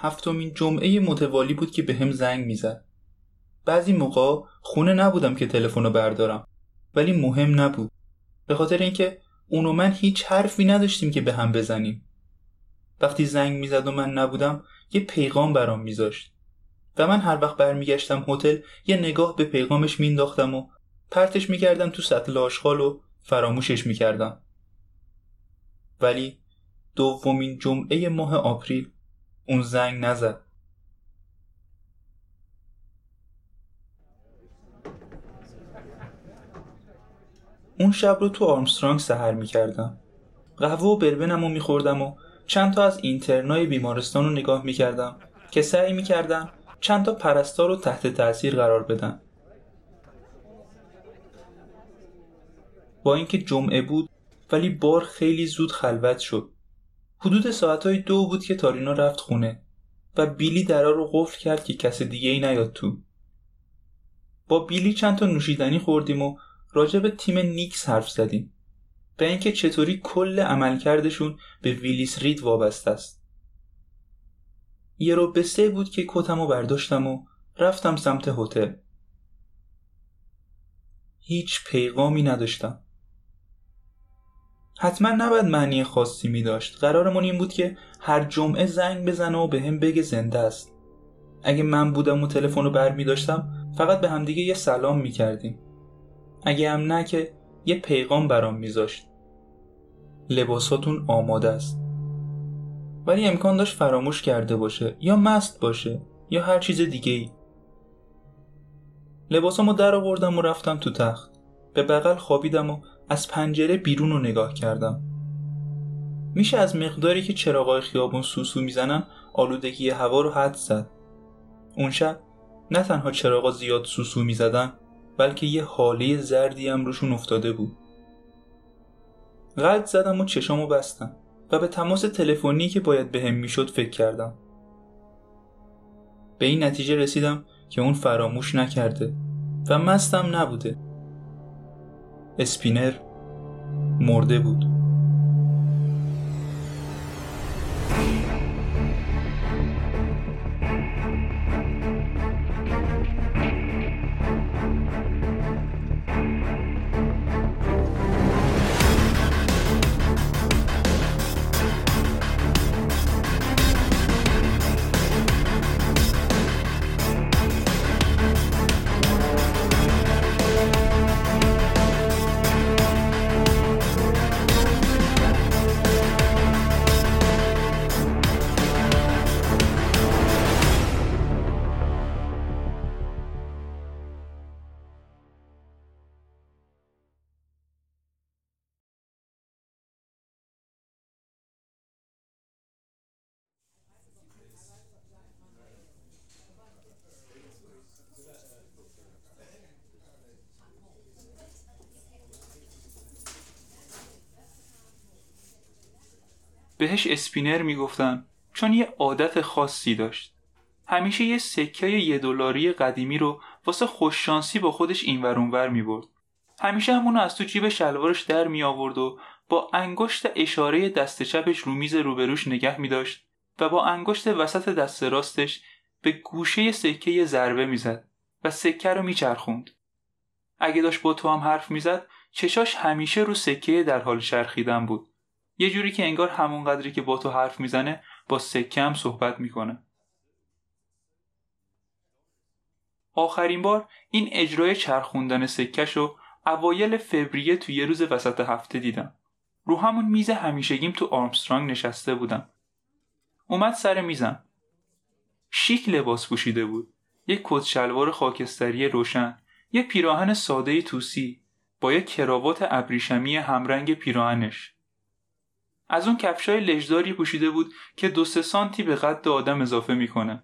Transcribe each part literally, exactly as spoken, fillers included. هفتمین جمعه متوالی بود که به هم زنگ میزد. بعضی موقع خونه نبودم که تلفنو بردارم، ولی مهم نبود، به خاطر اینکه اون و من هیچ حرفی نداشتیم که به هم بزنیم. وقتی زنگ میزد و من نبودم، یه پیغام برام میذاشت و من هر وقت برمیگشتم هتل یه نگاه به پیغامش مینداختم و پرتش میکردم تو سطل آشغال و فراموشش میکردم. ولی دومین جمعه ماه آپریل اون زنگ نزد. اون شب رو تو آرمسترانگ سحر میکردم. قهوه و بربنم رو میخوردم و چند تا از اینترنای بیمارستان رو نگاه میکردم که سعی میکردن چند تا پرستار رو تحت تأثیر قرار بدن. با اینکه جمعه بود ولی بار خیلی زود خلوت شد. حدود ساعتهای دو بود که تارینا رفت خونه و بیلی درا رو قفل کرد که کس دیگه ای نیاد تو. با بیلی چند تا نوشیدنی خوردیم و راجع به تیم نیکس حرف زدیم، به اینکه چطوری کل عملکردشون به ویلیس رید وابسته است. یه رو به سه بود که کتمو برداشتم و رفتم سمت هتل. هیچ پیغامی نداشتم. حتما نباید معنی خاصی می داشت. قرارمون این بود که هر جمعه زنگ بزنه و به هم بگه زنده است. اگه من بودم و تلفن رو بر می داشتم، فقط به همدیگه یه سلام می کردیم. اگه هم نه که یه پیغام برام می ذاشت: لباساتون آماده است. ولی امکان داشت فراموش کرده باشه، یا مست باشه، یا هر چیز دیگه ای. لباسامو در آوردم و رفتم تو تخت. به بغل خوابیدم و از پنجره بیرون رو نگاه کردم. میشه از مقداری که چراغای خیابون سوسو میزنن آلودگی هوا رو حد زد. اون شب نه تنها چراغا زیاد سوسو میزدن، بلکه یه حاله زردی هم روشون افتاده بود. غلط زدم و چشامو بستم و به تماس تلفنی که باید بهم میشد فکر کردم. به این نتیجه رسیدم که اون فراموش نکرده و مستم نبوده. اسپینر مرده بود. بهش اسپینر میگفتن چون یه عادت خاصی داشت. همیشه یه سکه یه دلاری قدیمی رو واسه خوششانسی با خودش اینور اونور میبرد. همیشه همونو از تو جیب شلوارش در می آورد و با انگشت اشاره دست چپش رو میز روبروش نگه می‌داشت و با انگشت وسط دست راستش به گوشه سکه یه ضربه میزد و سکه رو میچرخوند. اگه داشت با تو هم حرف میزد، چشاش همیشه رو سکه در حال چرخیدن بود. یه جوری که انگار همون قدری که با تو حرف میزنه با سکه هم صحبت میکنه. آخرین بار این اجرای چرخوندن سکه‌شو اوایل فوریه تو یه روز وسط هفته دیدم. رو همون میز همیشگیم تو آرمسترانگ نشسته بودم. اومد سر میزم. شیک لباس پوشیده بود. یه کت شلوار خاکستری روشن، یه پیراهن ساده توسی با یه کراوات ابریشمی همرنگ پیراهنش. از اون کفشای لجداری پوشیده بود که دو سه سانتی به قد آدم اضافه میکنه.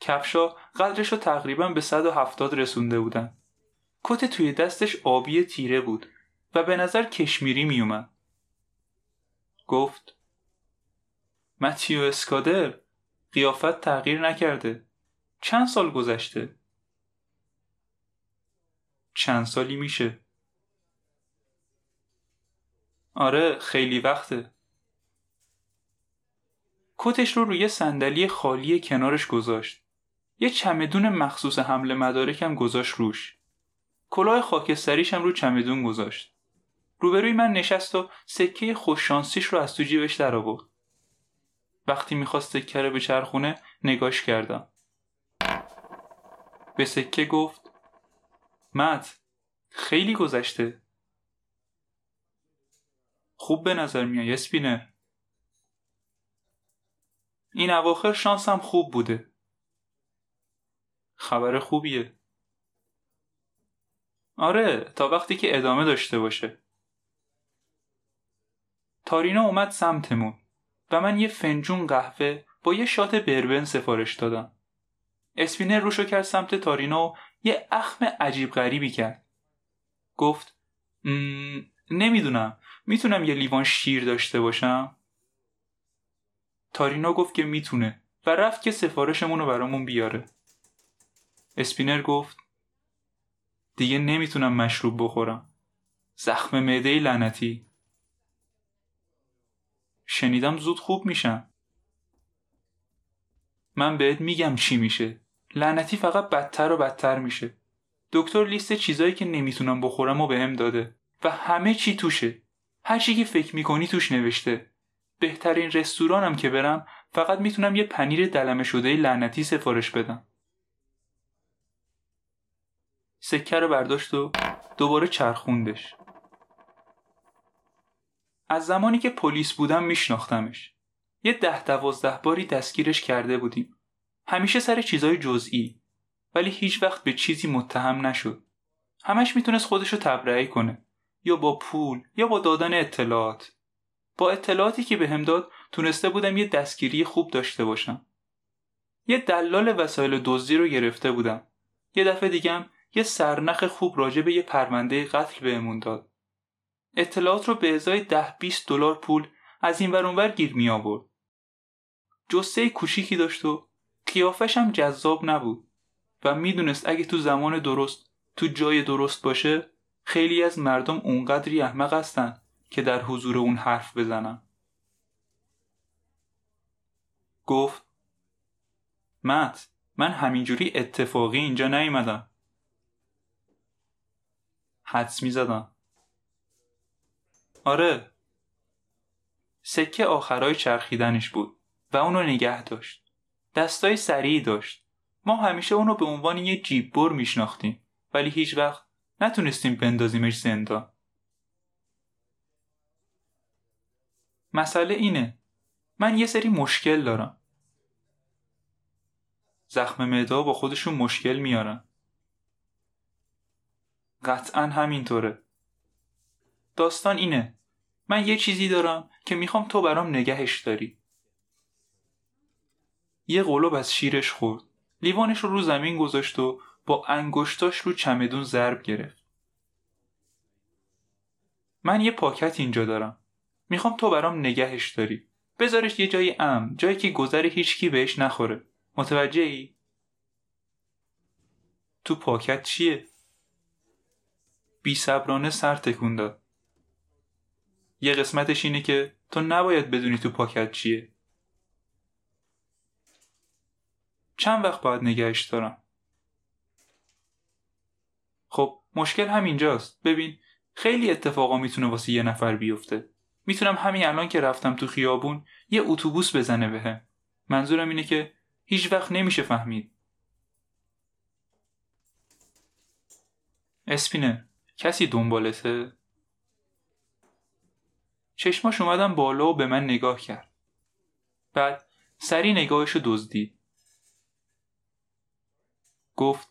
کفشا قدرشو تقریبا به صد و هفتاد رسونده بودن. کت توی دستش آبی تیره بود و به نظر کشمیری میومد. گفت: متیو اسکادر، قیافت تغییر نکرده. چند سال گذشته؟ چند سالی میشه؟ آره، خیلی وقته. کتش رو روی صندلی خالی کنارش گذاشت. یه چمدون مخصوص حمل مدارک هم گذاشت روش. کلاه خاکستریش هم رو چمدون گذاشت. روبروی من نشست و سکه خوششانسیش رو از تو جیبش در آورد. وقتی میخواست تکره به چرخونه نگاش کردم. به سکه گفت مت خیلی گذشته. خوب به نظر میای اسپینر. این اواخر شانسم خوب بوده. خبر خوبیه. آره تا وقتی که ادامه داشته باشه. تارینا اومد سمتمون و من یه فنجون قهوه با یه شات بربن سفارش دادم. اسپینر روشو کرد سمت تارینا و یه اخم عجیب غریبی کرد. گفت م... نمیدونم میتونم یه لیوان شیر داشته باشم؟ تارینا گفت که میتونه و رفت که سفارشمونو برامون بیاره. اسپینر گفت دیگه نمیتونم مشروب بخورم. زخم معده لعنتی. شنیدم زود خوب میشم. من بهت میگم چی میشه. لعنتی فقط بدتر و بدتر میشه. دکتر لیست چیزایی که نمیتونم بخورم و بهم داده و همه چی توشه. هر چی که فکر میکنی توش نوشته. بهترین رستورانم که برم فقط میتونم یه پنیر دلمه شده لعنتی سفارش بدم. سکه رو برداشت و دوباره چرخوندش. از زمانی که پلیس بودم میشناختمش. یه ده دوازده باری دستگیرش کرده بودیم. همیشه سر چیزای جزئی، ولی هیچ وقت به چیزی متهم نشد. همش میتونست خودشو تبرئه کنه، یا با پول یا با دادن اطلاعات. با اطلاعاتی که بهم داد تونسته بودم یه دستگیری خوب داشته باشم. یه دلال وسایل دزدی رو گرفته بودم. یه دفعه دیگم یه سرنخ خوب راجع به یه پرونده قتل بهمون داد. اطلاعات رو به ازای ده بیست دلار پول از این ور اون ور گیر می آورد. جثه کوچیکی داشت و قیافش هم جذاب نبود و میدونست اگه تو زمان درست تو جای درست باشه خیلی از مردم اونقدری احمق هستن که در حضور اون حرف بزنن. گفت مت من همینجوری اتفاقی اینجا نیومدم. حدس می زدم. آره. سکه آخرای چرخیدنش بود و اونو نگه داشت. دستای سریع داشت. ما همیشه اونو به عنوان یه جیب بر می شناختیم ولی هیچ وقت نتونستیم بندازیمش زندان. مسئله اینه. من یه سری مشکل دارم. زخم معده با خودشون مشکل میارن. قطعاً همینطوره. داستان اینه. من یه چیزی دارم که میخوام تو برام نگهش داری. یه قلوب از شیرش خورد. لیوانش رو رو زمین گذاشت و با انگشتاش رو چمدون ضرب گرفت. من یه پاکت اینجا دارم. میخوام تو برام نگهش داری. بذارش یه جای امن، جایی که گذر هیچکی بهش نخوره. متوجهی؟ تو پاکت چیه؟ بی صبرانه سر تکون داد. یه قسمتش اینه که تو نباید بدونی تو پاکت چیه. چند وقت باید نگهش دارم؟ خب مشکل همینجاست. ببین خیلی اتفاقا میتونه واسه یه نفر بیفته. میتونم همین الان که رفتم تو خیابون یه اتوبوس بزنه بهم. منظورم اینه که هیچ وقت نمیشه فهمید. اسپینر کسی دنبالته؟ چشماش اومدن بالا و به من نگاه کرد. بعد سری نگاهشو دزدید. گفت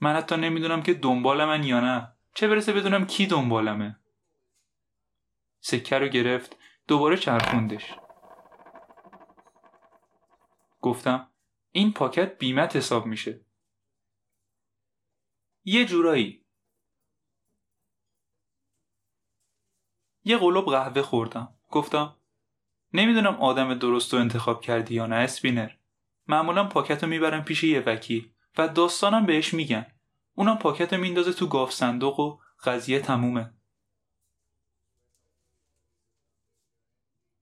من حتی نمیدونم که دنبال من یا نه. چه برسه بدونم کی دنبالمه. سکه رو گرفت دوباره چرخوندش. گفتم این پاکت بیمت حساب میشه. یه جورایی. یه قلوب قهوه خوردم. گفتم نمیدونم آدم درست رو انتخاب کردی یا نه اسپینر. معمولا پاکت رو میبرم پیش یه وکیل و داستانم بهش میگن. اونم پاکت رو میندازه تو گاف صندوق و قضیه تمومه.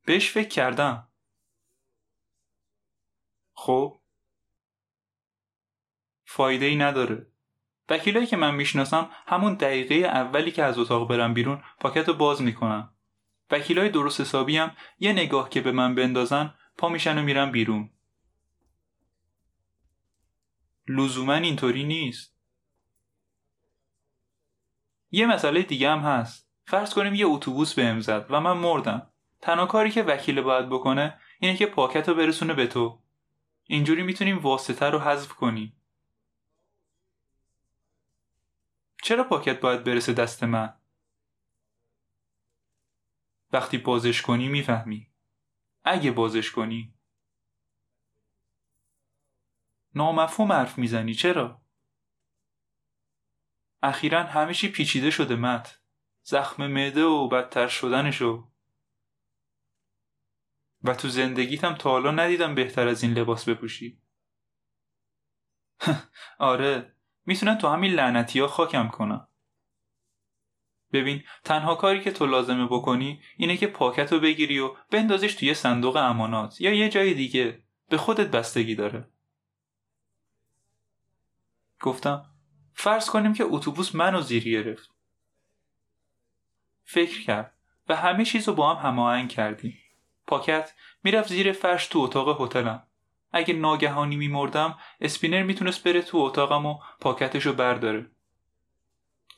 بهش فکر کردم. خب فایده‌ای نداره. وکیلایی که من میشناسم همون دقیقه اولی که از اتاق برم بیرون پاکت رو باز میکنن. وکیلای درست حسابی هم یه نگاه که به من بندازن پا میشن و میرن بیرون. لزوما اینطوری نیست. یه مسئله دیگه هم هست. فرض کنیم یه اتوبوس بهم زد و من مردم. تنها کاری که وکیل باید بکنه اینه که پاکت رو برسونه به تو. اینجوری میتونیم واسطه رو حذف کنیم. چرا پاکت باید برسه دست من؟ وقتی بازش کنی میفهمی. اگه بازش کنی. نامفهوم حرف میزنی چرا؟ اخیراً همه چی پیچیده شده مت. زخم معده و بدتر شدنشو. و تو زندگیتم تا حالا ندیدم بهتر از این لباس بپوشی. آره. میتونن تو همین لعنتی ها خاکم کنن. ببین تنها کاری که تو لازمه بکنی اینه که پاکت رو بگیری و بندازیش توی صندوق امانات یا یه جای دیگه. به خودت بستگی داره. گفتم فرض کنیم که اتوبوس منو زیر گرفت. فکر کرد و همه چیزو با هم هماهنگ کردیم. پاکت میرفت زیر فرش تو اتاق هتلم. اگه ناگهانی میمردم اسپینر میتونست بره تو اتاقم و پاکتشو برداره.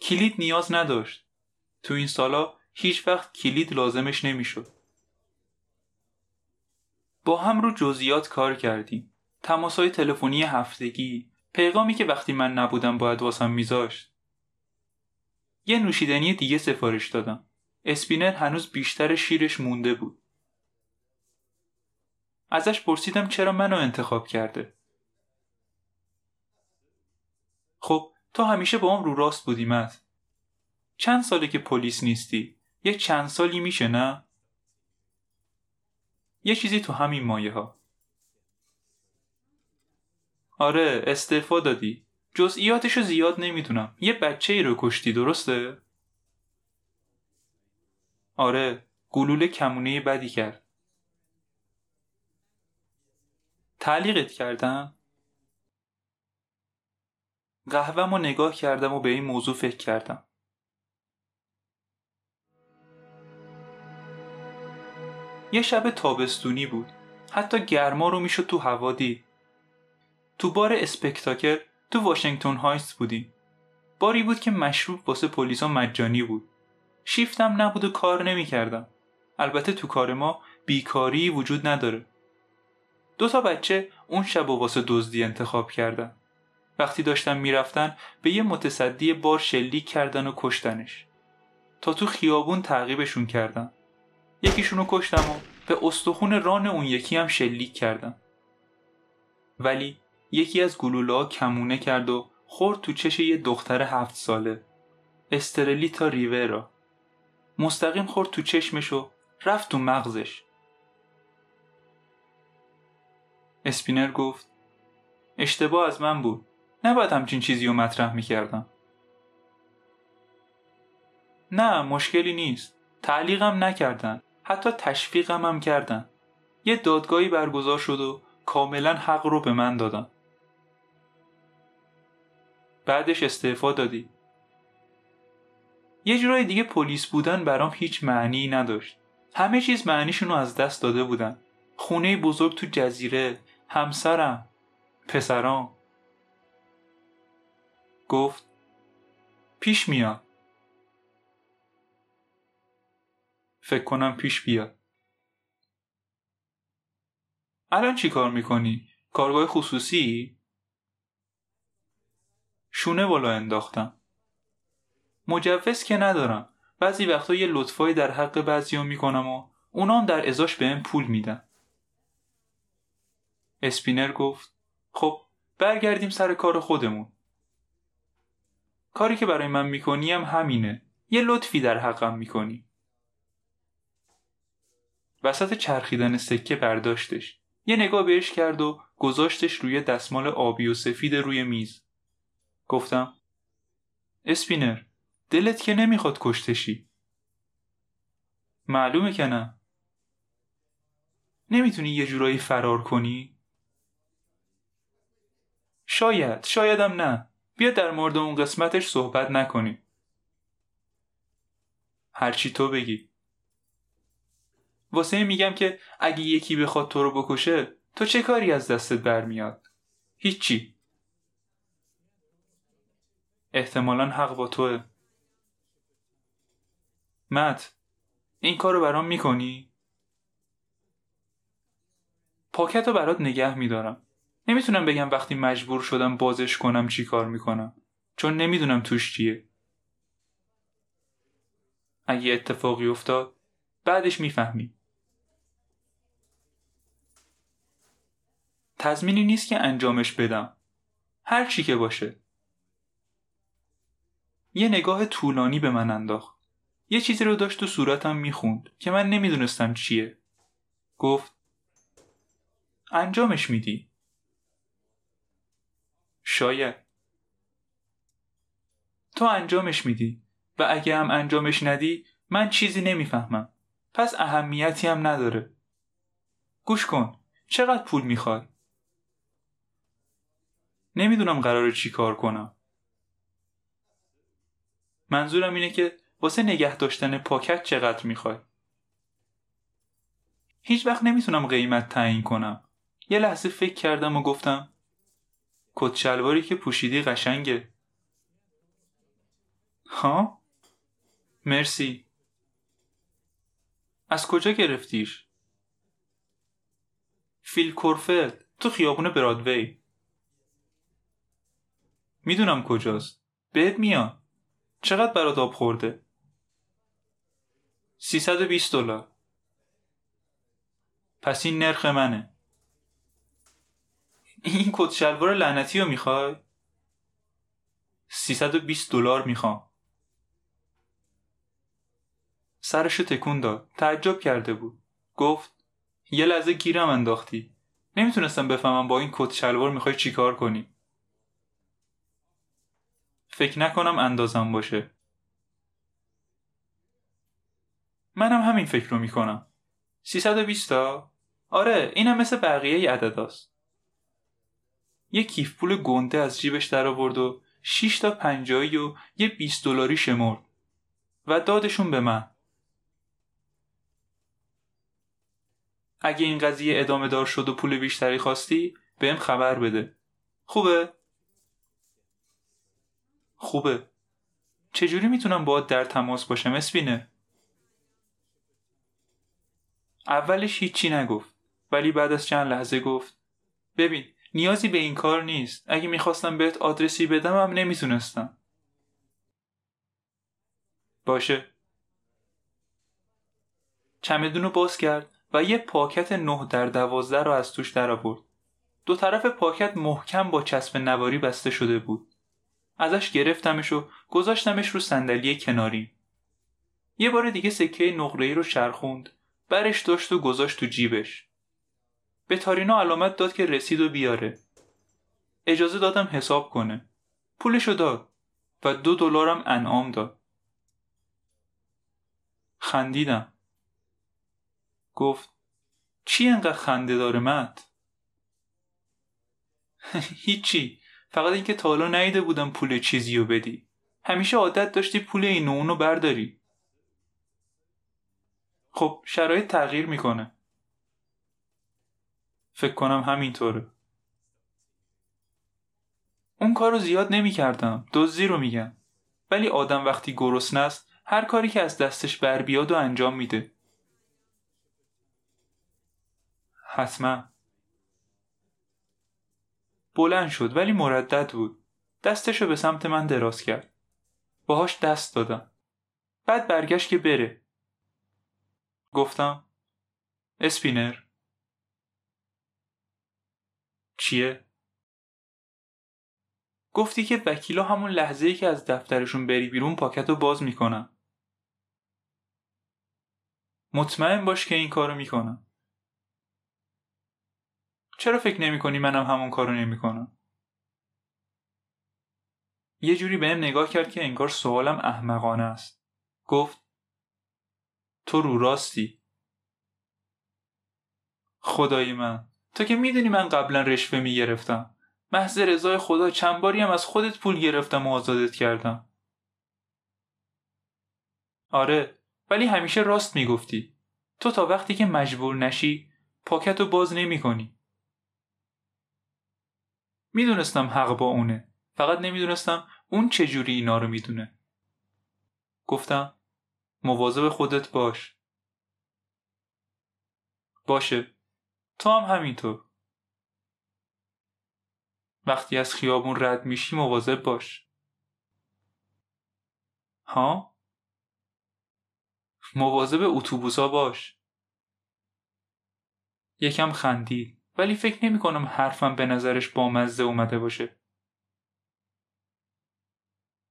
کلید نیاز نداشت. تو این سالا هیچ وقت کلید لازمش نمیشد. با هم رو جزئیات کار کردیم. تماس‌های تلفنی هفتگی، پیغامی که وقتی من نبودم باید واسم میذاشت. یه نوشیدنی دیگه سفارش دادم. اسپینر هنوز بیشتر شیرش مونده بود. ازش پرسیدم چرا منو انتخاب کرده. خب تو همیشه با هم رو راست بودی مت. چند ساله که پلیس نیستی؟ یک چند سالی میشه نه؟ یه چیزی تو همین مایه ها. آره استعفا دادی. جزئیاتشو زیاد نمیدونم. یه بچه ای رو کشتی درسته؟ آره گلوله کمونه بدی کرد. تعلیقت کردم؟ قهوه‌مو نگاه کردم و به این موضوع فکر کردم. یه شب تابستونی بود. حتی گرما رو میشد تو هوا دید. تو بار اسپکتاکر تو واشنگتن هایتس بودیم. باری بود که مشروب واسه پلیسا مجانی بود. شیفتم نبود و کار نمی‌کردم. البته تو کار ما بیکاری وجود نداره. دو تا بچه اون شب و واسه دزدی انتخاب کردن. وقتی داشتن میرفتن به یه متصدی بار شلیک کردن و کشتنش. تا تو خیابون تعقیبشون کردن. یکیشونو کشتم و به استخون ران اون یکی هم شلیک کردم. ولی یکی از گلوله‌ها کمونه کرد و خورد تو چش یه دختر هفت ساله. استرلیتا ریورا. مستقیم خورد تو چشمش و رفت تو مغزش. اسپینر گفت اشتباه از من بود. نباید همچین چیزی رو مطرح میکردم. نه مشکلی نیست. تعلیقم نکردن. حتی تشویقم هم کردن. یه دادگاهی برگزار شد و کاملا حق رو به من دادن. بعدش استعفا دادی. یه جورای دیگه پلیس بودن برام هیچ معنی نداشت. همه چیز معنیشونو از دست داده بودن. خونه بزرگ تو جزیره، همسرم، پسرام. گفت پیش میاد. فکر کنم پیش بیاد. الان چی کار میکنی؟ کارگاه خصوصی؟ شونه بالا انداختم. مجوز که ندارم. بعضی وقتا یه لطفایی در حق بعضی‌ها میکنم و اونا هم در ازاش بهم پول میدن. اسپینر گفت خب برگردیم سر کار خودمون. کاری که برای من میکنیم همینه. یه لطفی در حقم میکنی. وسط چرخیدن سکه برداشتش. یه نگاه بهش کرد و گذاشتش روی دستمال آبی و سفید روی میز. گفتم اسپینر دلت که نمیخواد کشتشی؟ معلومه که نه. نمیتونی یه جورایی فرار کنی؟ شاید، شایدم نه. بیا در مورد اون قسمتش صحبت نکنیم. هرچی تو بگی. واسه میگم که اگه یکی بخواد تو رو بکشه، تو چه کاری از دستت برمیاد؟ هیچی. احتمالاً حق با توه. مت، این کارو برام میکنی؟ پاکت رو برات نگه میدارم. نمیتونم بگم وقتی مجبور شدم بازش کنم چی کار میکنم، چون نمیدونم توش چیه. اگه اتفاقی افتاد بعدش میفهمی. تضمینی نیست که انجامش بدم، هر چی که باشه. یه نگاه طولانی به من انداخت. یه چیزی رو داشت تو صورتم میخوند که من نمیدونستم چیه. گفت انجامش میدی؟ شاید. تو انجامش میدی و اگه هم انجامش ندی من چیزی نمیفهمم، پس اهمیتی هم نداره. گوش کن، چقدر پول میخواد؟ نمیدونم قراره چی کار کنم. منظورم اینه که واسه نگه داشتن پاکت چقدر میخواد؟ هیچ وقت نمیتونم قیمت تعیین کنم. یه لحظه فکر کردم و گفتم کت شلواری که پوشیدی قشنگه. ها؟ مرسی. از کجا گرفتیش؟ فیل کورفت، تو خیابون برادوی. میدونم کجاست. بهت میان. چقدر برات آب خورده؟ سیصد و بیست دلار. پس این نرخ منه. این کت شلوار لعنتی رو میخوای؟ سیصد و بیست دلار میخوام. سرشو تکون داد. تعجب کرده بود. گفت یه لحظه گیرم انداختی. نمیتونستم بفهمم با این کت شلوار میخوای چی کار کنی. فکر نکنم اندازم باشه. منم همین فکر رو میکنم. سیصد و بیست تا؟ آره، اینم مثل بقیه ی عدداست. یک کیف پول گنده از جیبش در آورد و شش تا پنجاهی و یه بیست دلاری شمرد و دادشون به من. اگه این قضیه ادامه دار شد و پول بیشتری خواستی بهم خبر بده. خوبه؟ خوبه. چجوری میتونم باهات در تماس باشم اسپینر؟ اولش هیچی نگفت، ولی بعد از چند لحظه گفت ببین نیازی به این کار نیست. اگه میخواستم بهت آدرسی بدم هم نمیتونستم. باشه. چمدون رو باز کرد و یه پاکت نه در دوازده رو از توش در آورد. دو طرف پاکت محکم با چسب نواری بسته شده بود. ازش گرفتمش و گذاشتمش رو صندلی کناری. یه بار دیگه سکه نقره‌ای رو شرخوند، برش داشت و گذاشت تو جیبش. به تارینا علامت داد که رسید و بیاره. اجازه دادم حساب کنه. پولشو داد و دو دلارم انعام داد. خندیدم. گفت چی انقدر خنده داره مت؟ هیچی، فقط اینکه تا حالا ندیده بودم پول چیزیو بدی. همیشه عادت داشتی پول این و اونو برداری. خب شرایط تغییر میکنه. فکر کنم همینطوره. اون کارو زیاد نمی کردم. دزدی رو میگم. ولی آدم وقتی گرسنه است هر کاری که از دستش بر بیاد و انجام میده. حتما. بلند شد ولی مردد بود. دستشو به سمت من دراز کرد. باهاش دست دادم. بعد برگشت که بره. گفتم اسپینر. چیه؟ گفتی که وکیلا همون لحظه‌ای که از دفترشون بری بیرون پاکت رو باز میکنن. مطمئن باش که این کارو میکنن. چرا فکر نمیکنی منم همون کارو نمیکنم؟ یه جوری بهم نگاه کرد که انگار سوالم احمقانه است. گفت تو رو راستی. خدای من، تو که میدونی من قبلا رشوه میگرفتم محض رضای خدا چند باری هم از خودت پول گرفتم و آزادت کردم. آره، ولی همیشه راست میگفتی. تو تا وقتی که مجبور نشی پاکتو باز نمی کنی. میدونستم حق با اونه، فقط نمیدونستم اون چجوری اینا رو میدونه. گفتم مواظب خودت باش. باشه، تو هم همینطور. وقتی از خیابون رد میشی مواظب باش. ها؟ مواظب اتوبوسا باش. یکم خندید، ولی فکر نمی کنم حرفم به نظرش بامزه اومده باشه.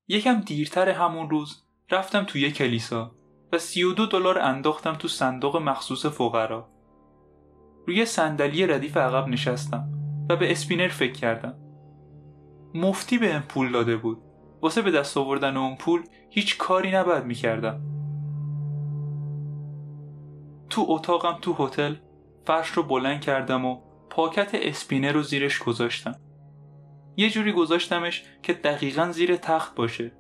یکم دیرتر همون روز رفتم توی کلیسا و سی و دو دلار انداختم تو صندوق مخصوص فقرا. روی صندلی ردیف عقب نشستم و به اسپینر فکر کردم. مفتی به هم پول داده بود. واسه به دست آوردن اون پول هیچ کاری نباید میکردم. تو اتاقم تو هتل فرش رو بلند کردم و پاکت اسپینر رو زیرش گذاشتم. یه جوری گذاشتمش که دقیقاً زیر تخت باشه.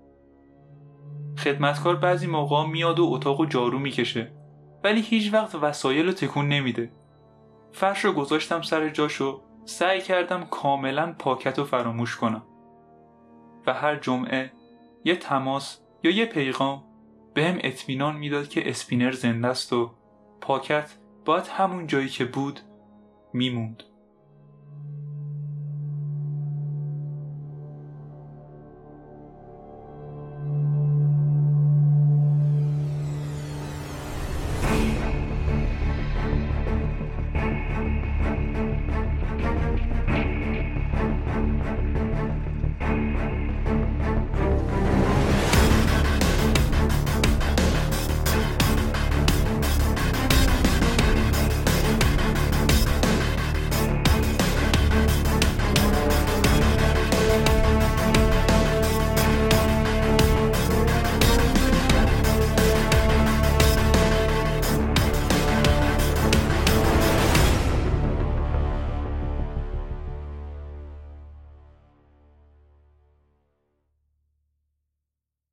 خدمتکار بعضی موقع میاد و اتاقو جارو میکشه، ولی هیچ وقت وسایل رو تکون نمیده. فرش رو گذاشتم سر جاشو سعی کردم کاملا پاکت رو فراموش کنم و هر جمعه یه تماس یا یه پیغام بهم اطمینان میداد که اسپینر زنده است و پاکت باید همون جایی که بود میموند.